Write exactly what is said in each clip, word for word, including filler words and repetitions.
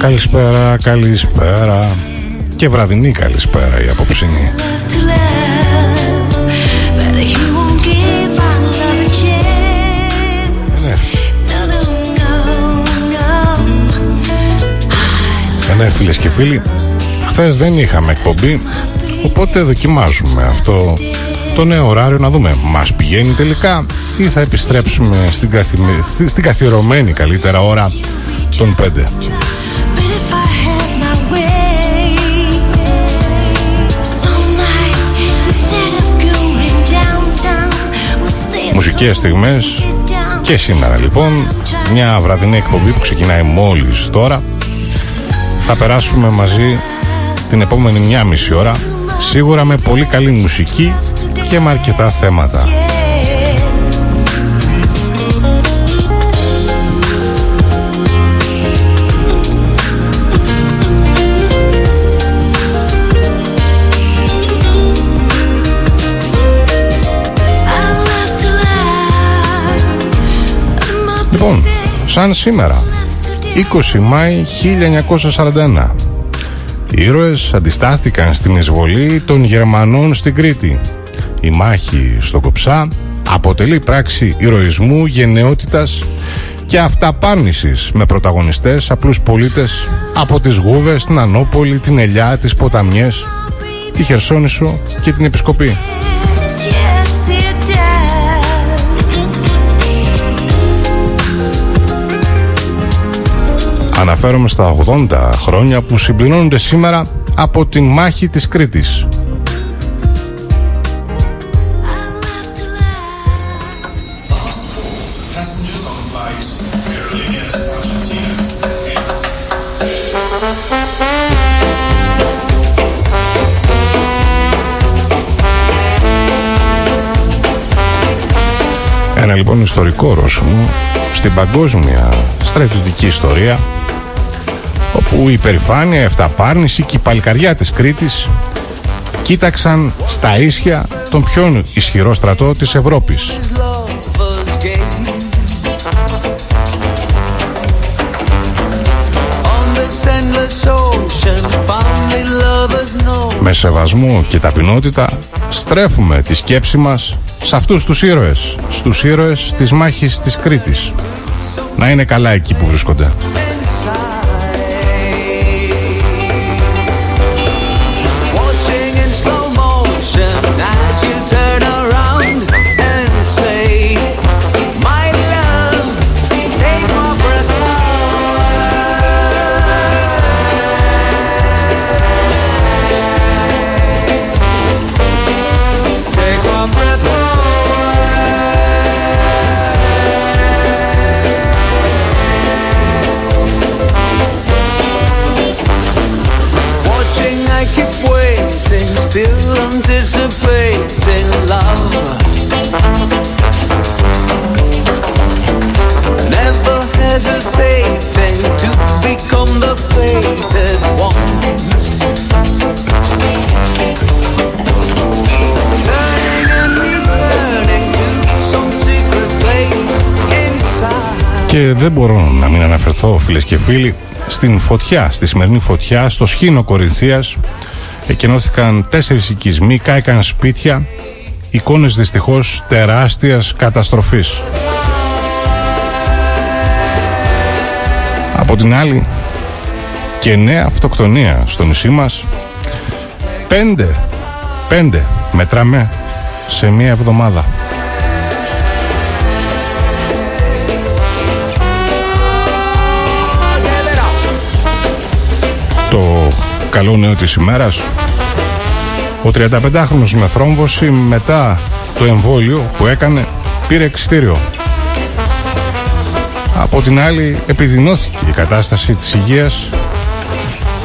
Καλησπέρα, καλησπέρα. Και βραδινή καλησπέρα η απόψινή. Ναι, φίλες και φίλοι, χθες δεν είχαμε εκπομπή, οπότε δοκιμάζουμε αυτό το νέο ωράριο να δούμε μας πηγαίνει τελικά ή θα επιστρέψουμε στην, καθη... στην καθιερωμένη καλύτερα ώρα των πέντε. Μουσικές στιγμές και σήμερα λοιπόν, μια βραδινή εκπομπή που ξεκινάει μόλις τώρα. Θα περάσουμε μαζί την επόμενη μια μισή ώρα, σίγουρα με πολύ καλή μουσική και με αρκετά θέματα. Λοιπόν, σαν σήμερα είκοσι Μάη χίλια εννιακόσια σαράντα ένα, οι ήρωες αντιστάθηκαν στην εισβολή των Γερμανών στην Κρήτη. Η μάχη στο Κοψά αποτελεί πράξη ηρωισμού, γενναιότητας και αυταπάρνησης, με πρωταγωνιστές απλούς πολίτες από τις Γούβες, την Ανόπολη, την Ελιά, τις Ποταμιές, τη Χερσόνησο και την Επισκοπή. Αναφέρομαι στα ογδόντα χρόνια που συμπληρώνονται σήμερα από τη μάχη της Κρήτης. Ένα λοιπόν ιστορικό ρώσιμο στην παγκόσμια στρατιωτική ιστορία, όπου η περηφάνεια, η αυταπάρνηση και η παλικαριά της Κρήτης κοίταξαν στα ίσια τον πιο ισχυρό στρατό της Ευρώπης. Με σεβασμό και ταπεινότητα στρέφουμε τη σκέψη μας σε αυτούς τους ήρωες, στους ήρωες της μάχης της Κρήτης. Να είναι καλά εκεί που βρίσκονται. Και δεν μπορώ να μην αναφερθώ, φίλες και φίλοι, στην φωτιά, στη σημερινή φωτιά, στο Σχήνο Κορινθίας. Εκενώθηκαν τέσσερις οικισμοί, κάηκαν σπίτια, εικόνες δυστυχώς τεράστιας καταστροφής. Από την άλλη, και νέα αυτοκτονία στο νησί μας. Πέντε, πέντε μετράμε σε μία εβδομάδα. Το καλό νέο της ημέρας, ο τριανταπεντάχρονος με θρόμβωση μετά το εμβόλιο που έκανε πήρε εξιτήριο. Από την άλλη, επιδεινώθηκε η κατάσταση της υγείας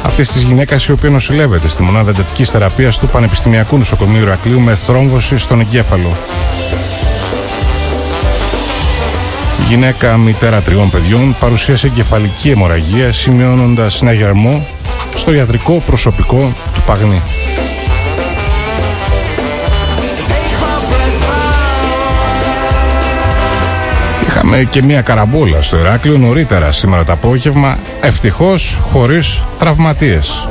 αυτής της γυναίκας, η οποία νοσηλεύεται στη μονάδα εντατικής θεραπείας του Πανεπιστημιακού Νοσοκομείου Ρακλίου με θρόμβωση στον εγκέφαλο. Η γυναίκα, μητέρα τριών παιδιών, παρουσίασε εγκεφαλική αιμορραγία, σημειώνοντας συναγερμό στο ιατρικό προσωπικό του Παγνή. και μια καραμπούλα στο Ηράκλειο νωρίτερα σήμερα το απόγευμα, ευτυχώς χωρίς τραυματίες.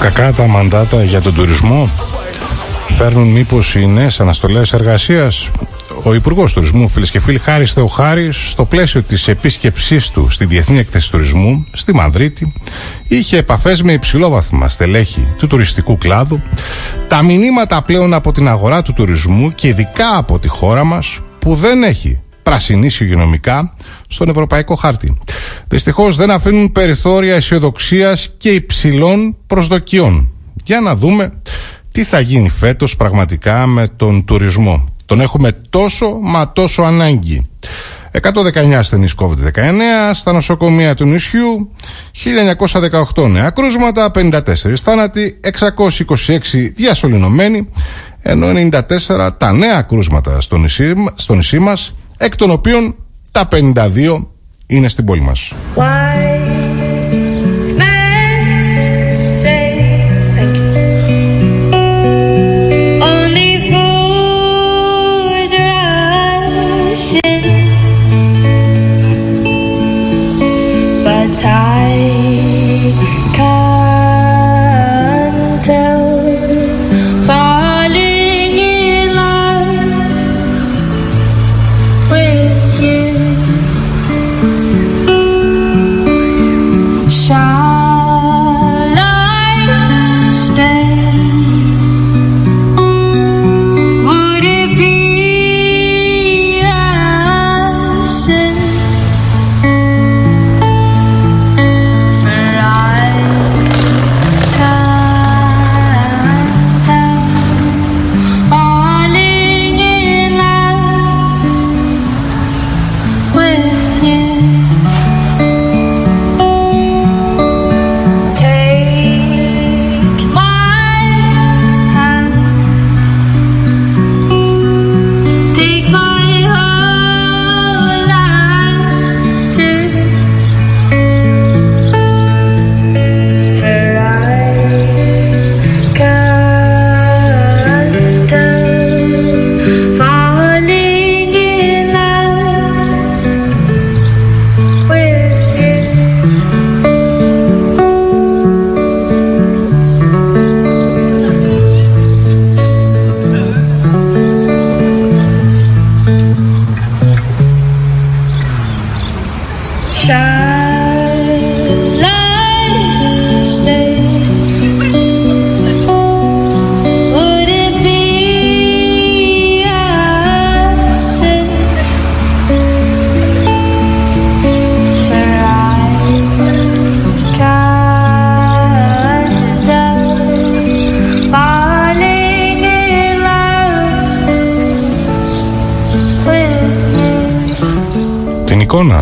Κακά τα μαντάτα για τον τουρισμό φέρνουν μήπως οι νέες αναστολές εργασίας? Ο Υπουργός Τουρισμού, φίλες και φίλοι, Χάρης Θεοχάρης, στο πλαίσιο της επίσκεψής του στη Διεθνή Έκθεση Τουρισμού στη Μαδρίτη, είχε επαφές με υψηλόβαθμα στελέχη του τουριστικού κλάδου. Τα μηνύματα πλέον από την αγορά του τουρισμού και ειδικά από τη χώρα μας, που δεν έχει πρασινίσει υγειονομικά στον Ευρωπαϊκό Χάρτη, δυστυχώς δεν αφήνουν περιθώρια αισιοδοξίας και υψηλών προσδοκιών. Για να δούμε τι θα γίνει φέτος πραγματικά με τον τουρισμό. Τον έχουμε τόσο μα τόσο ανάγκη. εκατόν δεκαεννέα ασθενείς κόβιντ δεκαεννέα στα νοσοκομεία του νησιού, χίλια εννιακόσια δεκαοκτώ νέα κρούσματα, πενήντα τέσσερις θάνατοι, εξακόσια είκοσι έξι διασωληνωμένοι, ενώ ενενήντα τέσσερα τα νέα κρούσματα στο νησί, στο νησί μας, εκ των οποίων τα πενήντα δύο είναι στην πόλη μας.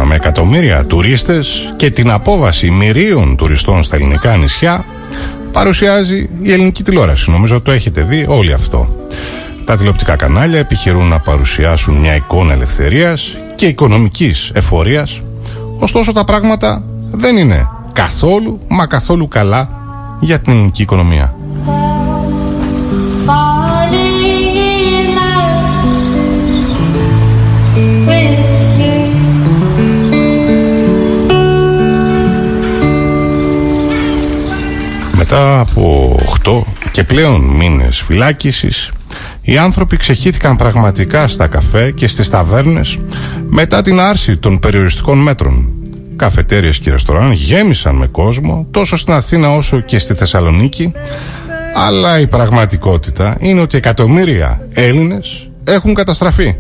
Με εκατομμύρια τουρίστες και την απόβαση μυρίων τουριστών στα ελληνικά νησιά παρουσιάζει η ελληνική τηλεόραση. Νομίζω το έχετε δει όλοι αυτό. Τα τηλεοπτικά κανάλια επιχειρούν να παρουσιάσουν μια εικόνα ελευθερίας και οικονομικής εφορίας, ωστόσο τα πράγματα δεν είναι καθόλου μα καθόλου καλά για την ελληνική οικονομία. Μετά από οκτώ και πλέον μήνες φυλάκισης, οι άνθρωποι ξεχύθηκαν πραγματικά στα καφέ και στις ταβέρνες μετά την άρση των περιοριστικών μέτρων. Καφετέριες και ρεστοράν γέμισαν με κόσμο τόσο στην Αθήνα όσο και στη Θεσσαλονίκη, αλλά η πραγματικότητα είναι ότι εκατομμύρια Έλληνες έχουν καταστραφεί.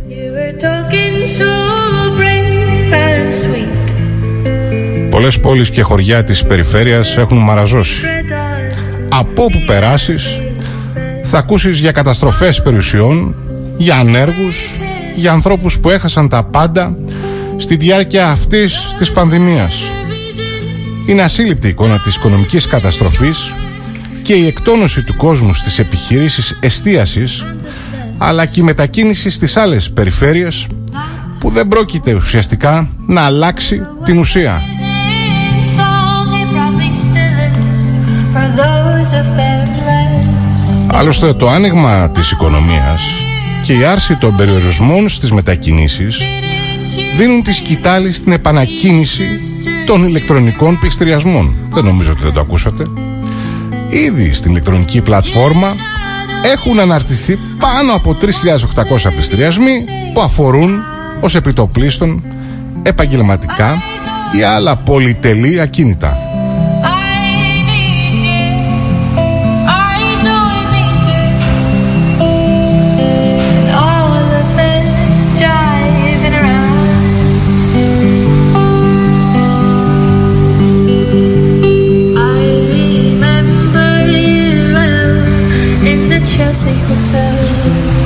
Πολλές πόλεις και χωριά της περιφέρειας έχουν μαραζώσει. Από όπου περάσεις θα ακούσεις για καταστροφές περιουσιών, για ανέργους, για ανθρώπους που έχασαν τα πάντα στη διάρκεια αυτής της πανδημίας. Είναι ασύλληπτη η εικόνα της οικονομικής καταστροφής και η εκτόνωση του κόσμου στις επιχειρήσεις εστίασης, αλλά και η μετακίνηση στις άλλες περιφέρειες που δεν πρόκειται ουσιαστικά να αλλάξει την ουσία. Άλλωστε, το άνοιγμα της οικονομίας και η άρση των περιορισμών στις μετακινήσεις δίνουν τη σκητάλη στην επανακίνηση των ηλεκτρονικών πληστηριασμών. Δεν νομίζω ότι δεν το ακούσατε. Ήδη στην ηλεκτρονική πλατφόρμα έχουν αναρτηθεί πάνω από τρεις χιλιάδες οκτακόσιοι πληστηριασμοί που αφορούν ως επιτοπλίστων επαγγελματικά ή άλλα πολυτελή ακίνητα.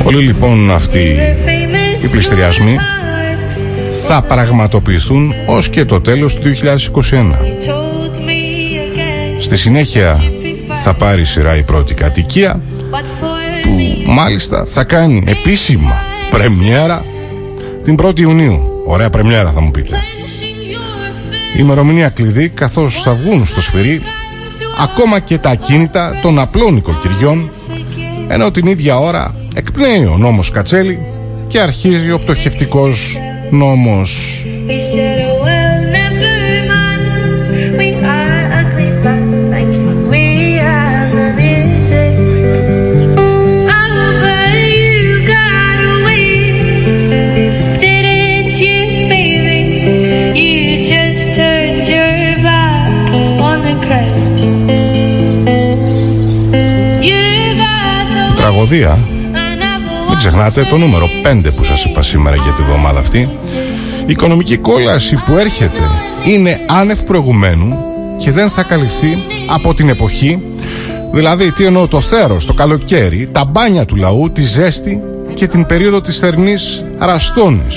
Όλοι λοιπόν αυτοί οι πληστηριασμοί θα πραγματοποιηθούν ως και το τέλος του δύο χιλιάδες είκοσι ένα. Στη συνέχεια θα πάρει σειρά η πρώτη κατοικία, που μάλιστα θα κάνει επίσημα πρεμιέρα την πρώτη Ιουνίου. Ωραία πρεμιέρα θα μου πείτε. Η ημερομηνία κλειδί, καθώς θα βγουν στο σφυρί ακόμα και τα ακίνητα των απλών οικοκυριών, ενώ την ίδια ώρα εκπνέει ο νόμος Κατσέλη και αρχίζει ο πτωχευτικός νόμος. Η τραγωδία, μην ξεχνάτε το νούμερο πέντε που σας είπα σήμερα για τη βδομάδα αυτή, η οικονομική κόλαση που έρχεται είναι άνευ προηγουμένου και δεν θα καλυφθεί από την εποχή. Δηλαδή, τι εννοώ? Το θέρος, το καλοκαίρι, τα μπάνια του λαού, τη ζέστη και την περίοδο της θερινής ραστώνης.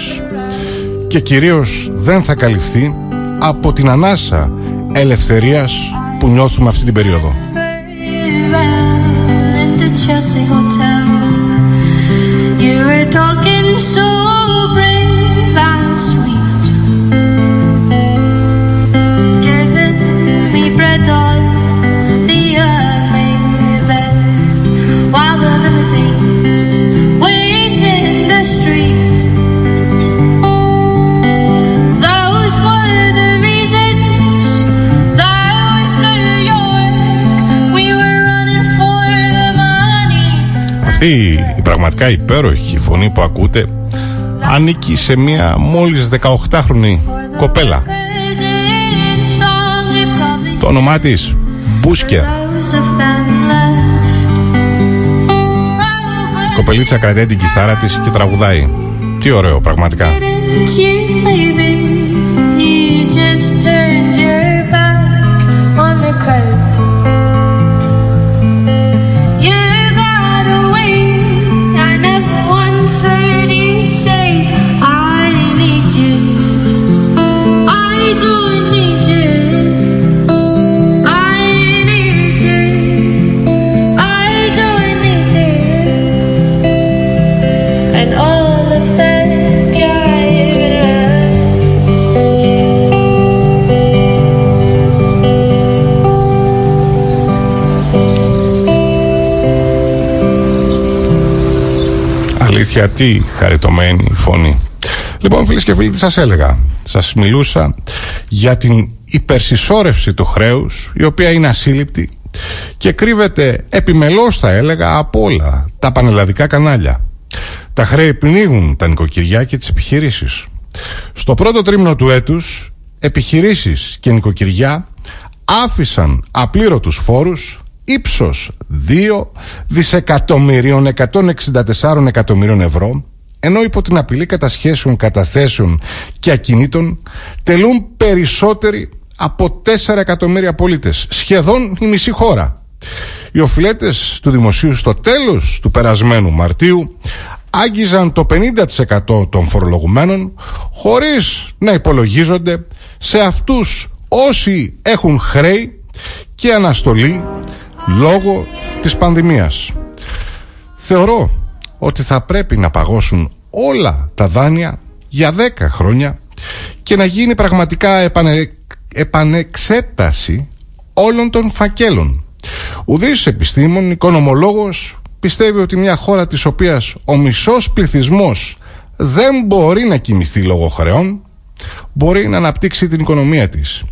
Και κυρίως δεν θα καλυφθεί από την ανάσα ελευθερίας που νιώθουμε αυτή την περίοδο. You were talking so brave and sweet, giving me bread on the early bed, while the limousines wait in the street. Those were the reasons, that was New York, we were running for the money. Αυτή η πραγματικά υπέροχη φωνή που ακούτε ανήκει σε μια μόλις δεκαοκτάχρονη κοπέλα. Το όνομά της Μπούσκερ. Η κοπελίτσα κρατάει την κιθάρα της και τραγουδάει. Τι ωραίο πραγματικά. Γιατί χαριτωμένη φωνή. Λοιπόν, φίλες και φίλοι, τι σας έλεγα? Σας μιλούσα για την υπερσυσσόρευση του χρέους, η οποία είναι ασύλληπτη και κρύβεται επιμελώς, θα έλεγα, από όλα τα πανελλαδικά κανάλια. Τα χρέη πνίγουν τα νοικοκυριά και τις επιχειρήσεις. Στο πρώτο τρίμηνο του έτους, επιχειρήσεις και νοικοκυριά άφησαν απλήρωτους φόρους ύψος δύο δισεκατομμυρίων εκατόν εξήντα τεσσάρων εκατομμυρίων ευρώ, ενώ υπό την απειλή κατασχέσεων, καταθέσεων και ακινήτων τελούν περισσότεροι από τέσσερα εκατομμύρια πολίτες, σχεδόν η μισή χώρα. Οι οφειλέτες του δημοσίου στο τέλος του περασμένου Μαρτίου άγγιζαν το πενήντα τοις εκατό των φορολογουμένων, χωρίς να υπολογίζονται σε αυτούς όσοι έχουν χρέη και αναστολή λόγω της πανδημίας. Θεωρώ ότι θα πρέπει να παγώσουν όλα τα δάνεια για δέκα χρόνια και να γίνει πραγματικά επανε... επανεξέταση όλων των φακέλων. Ουδής επιστήμων, οικονομολόγος πιστεύει ότι μια χώρα της οποίας ο μισός πληθυσμός δεν μπορεί να κοιμηθεί λόγω χρεών μπορεί να αναπτύξει την οικονομία της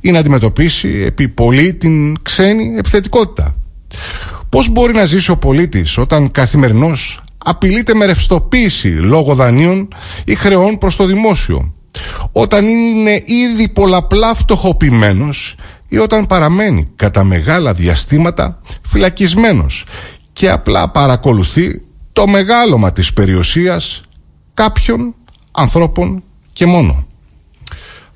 ή να αντιμετωπίσει επί πολύ την ξένη επιθετικότητα. Πώς μπορεί να ζήσει ο πολίτης όταν καθημερινώς απειλείται με ρευστοποίηση λόγω δανείων ή χρεών προς το δημόσιο, όταν είναι ήδη πολλαπλά φτωχοποιημένος ή όταν παραμένει κατά μεγάλα διαστήματα φυλακισμένος και απλά παρακολουθεί το μεγάλωμα της περιουσίας κάποιων ανθρώπων και μόνο?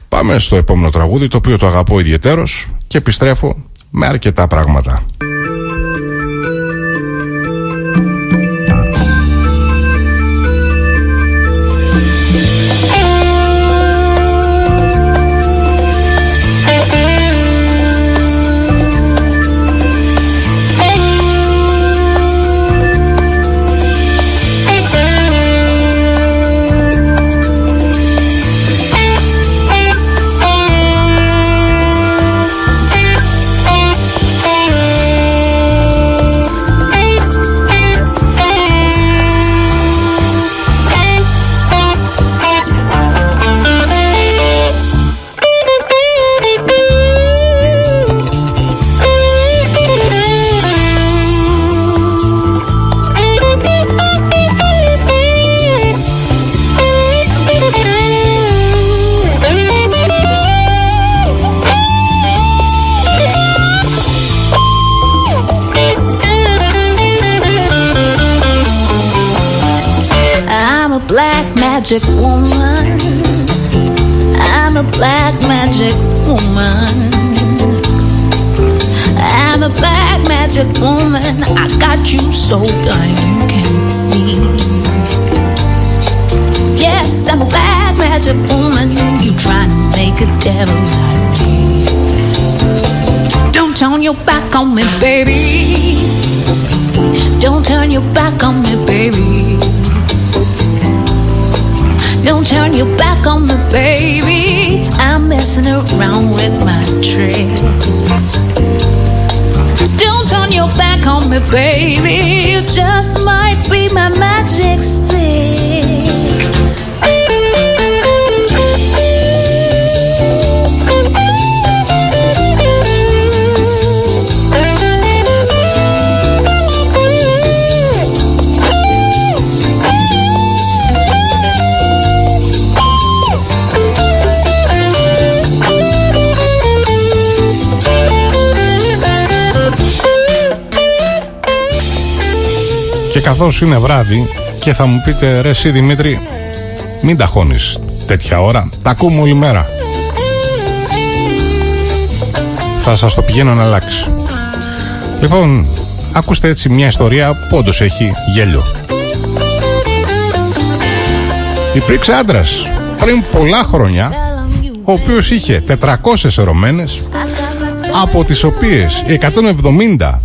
Πάμε στο επόμενο τραγούδι, το οποίο το αγαπώ ιδιαιτέρως, και επιστρέφω με αρκετά πράγματα. Magic woman, I'm a black magic woman. I'm a black magic woman. I got you so blind you can't see. Yes, I'm a black magic woman. You trying to make a devil out of me. Don't turn your back on me, baby. Don't turn your back on me, baby. Don't turn your back on me, baby. I'm messing around with my tricks. Don't turn your back on me, baby. You just might be my magic stick. Και καθώς είναι βράδυ και θα μου πείτε, ρε εσύ Δημήτρη, μην ταχώνεις τέτοια ώρα, τα ακούμε όλη μέρα, θα σας το πηγαίνω να αλλάξει. Λοιπόν, ακούστε έτσι μια ιστορία που όντως έχει γέλιο. Υπήρξε άντρας πριν πολλά χρόνια, ο οποίος είχε τετρακόσιες ερωμένες, από τις οποίες εκατόν εβδομήντα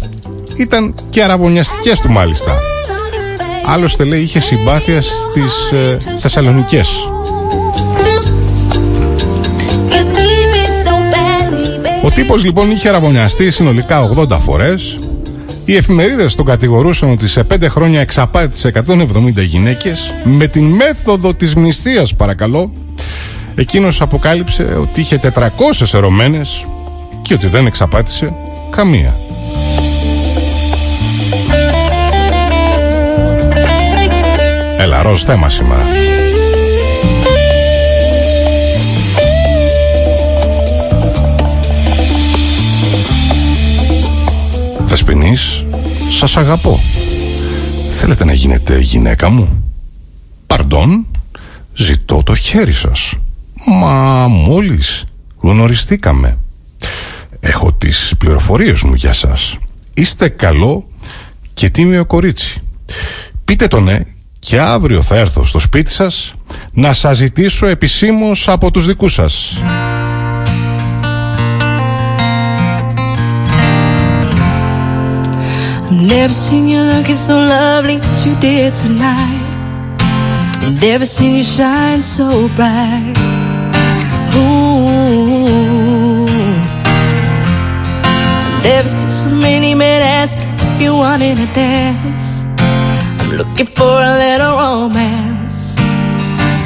ήταν και αραβωνιαστικές του μάλιστα. Άλλωστε, λέει, είχε συμπάθεια στις ε, Θεσσαλονικές. Ο τύπος λοιπόν είχε αραβωνιαστεί συνολικά ογδόντα φορές. Οι εφημερίδες τον κατηγορούσαν ότι σε πέντε χρόνια εξαπάτησε εκατόν εβδομήντα γυναίκες με την μέθοδο της μνηστείας, παρακαλώ. Εκείνος αποκάλυψε ότι είχε τετρακόσιες ερωμένες και ότι δεν εξαπάτησε καμία. Έλα, ροζ θέμα σήμερα. Δεσποινής, σας αγαπώ. Θέλετε να γίνετε γυναίκα μου? Παρντών, ζητώ το χέρι σας. Μα μόλις γνωριστήκαμε. Έχω τις πληροφορίες μου για σας. Είστε καλό και τίμιο κορίτσι. Πείτε το ναι και αύριο θα έρθω στο σπίτι σας να σας ζητήσω επισήμως από τους δικούς σας. Never seen you looking so lovely as you did tonight. Never seen you shine so bright. Ooh, never seen so many men ask if you wanted to dance. I'm looking for a little romance,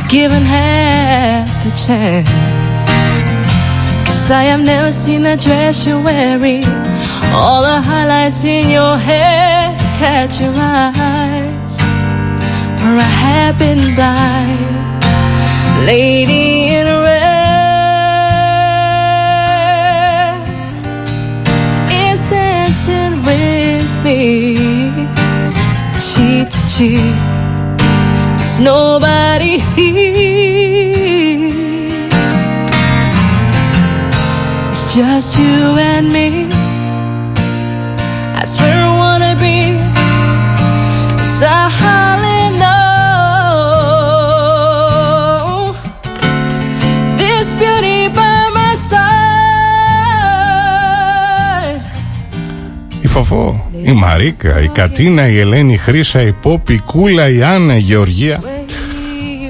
given half the chance. Cause I have never seen the dress you're wearing, all the highlights in your hair catch your eyes, or I have been blind. Lady in red is dancing with me, cheek to cheek. There's nobody here, it's just you and me. I swear I wanna be silent. No, this beauty by my side. Η Φοφό, η Μαρίκα, η Κατίνα, η Ελένη, η Χρύσα, η Πόπη, η Κούλα, η Άννα, η Γεωργία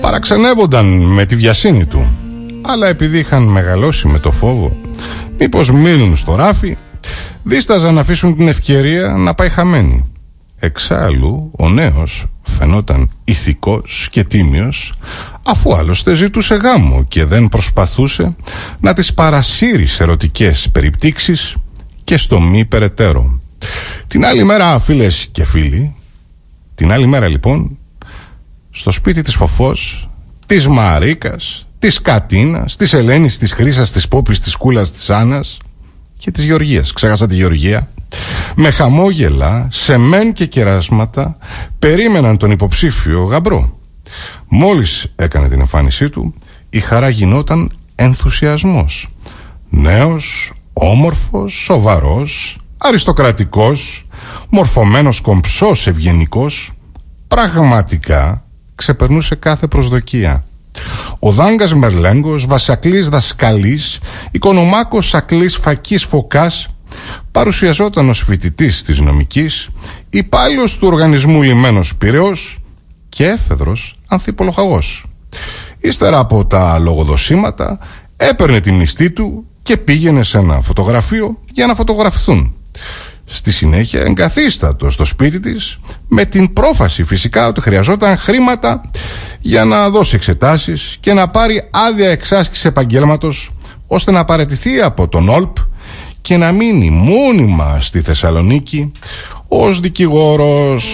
παραξενεύονταν με τη βιασύνη του, αλλά επειδή είχαν μεγαλώσει με το φόβο μήπως μείνουν στο ράφι, δίσταζαν να αφήσουν την ευκαιρία να πάει χαμένη. Εξάλλου ο νέος φαινόταν ηθικός και τίμιος, αφού άλλωστε ζήτουσε γάμο και δεν προσπαθούσε να τις παρασύρει σε ερωτικές περιπτύξεις και στο μη περαιτέρω. Την άλλη μέρα, φίλες και φίλοι, την άλλη μέρα λοιπόν, στο σπίτι της Φοφός, της Μαρίκας, της Κατίνας, της Ελένης, της Χρύσας, της Πόπης, της Κούλας, της Άννας και της Γεωργίας, ξέχασα τη Γεωργία, με χαμόγελα, σεμέν και κεράσματα περίμεναν τον υποψήφιο γαμπρό. Μόλις έκανε την εμφάνισή του, η χαρά γινόταν ενθουσιασμός. Νέος, όμορφος, σοβαρός, αριστοκρατικός, μορφωμένος, κομψός, ευγενικός, πραγματικά ξεπερνούσε κάθε προσδοκία. Ο Δάνγκας Μερλέγκος, βασακλής δασκαλής, οικονομάκος σακλής φακής φωκάς, παρουσιαζόταν ως φοιτητής της νομικής, υπάλληλος του οργανισμού λιμένος Πειραιός και έφεδρος ανθιπολοχαγός. Ύστερα από τα λογοδοσήματα έπαιρνε τη μνηστή του και πήγαινε σε ένα φωτογραφείο για να φωτογραφηθούν. Στη συνέχεια εγκαθίστατο στο σπίτι της, με την πρόφαση φυσικά ότι χρειαζόταν χρήματα για να δώσει εξετάσεις και να πάρει άδεια εξάσκηση επαγγέλματος, ώστε να παραιτηθεί από τον Ο Λ Π και να μείνει μόνιμα στη Θεσσαλονίκη ως δικηγόρος.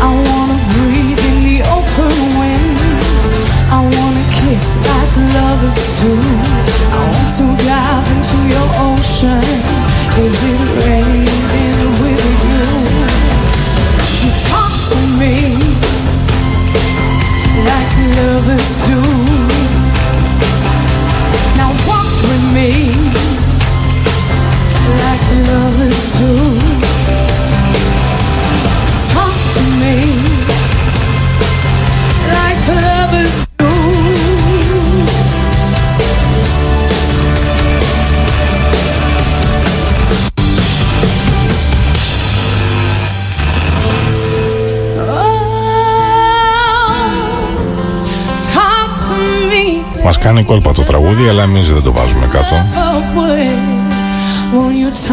I wanna breathe in the open wind. I wanna just do. I want to dive into your ocean. Is it raining with you? You talk to me like lovers do. Now walk with me like lovers do. Talk to me like lovers do. Μας κάνει κόλπα το τραγούδι, αλλά εμείς δεν το βάζουμε κάτω.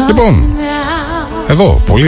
Λοιπόν, εδώ πολύ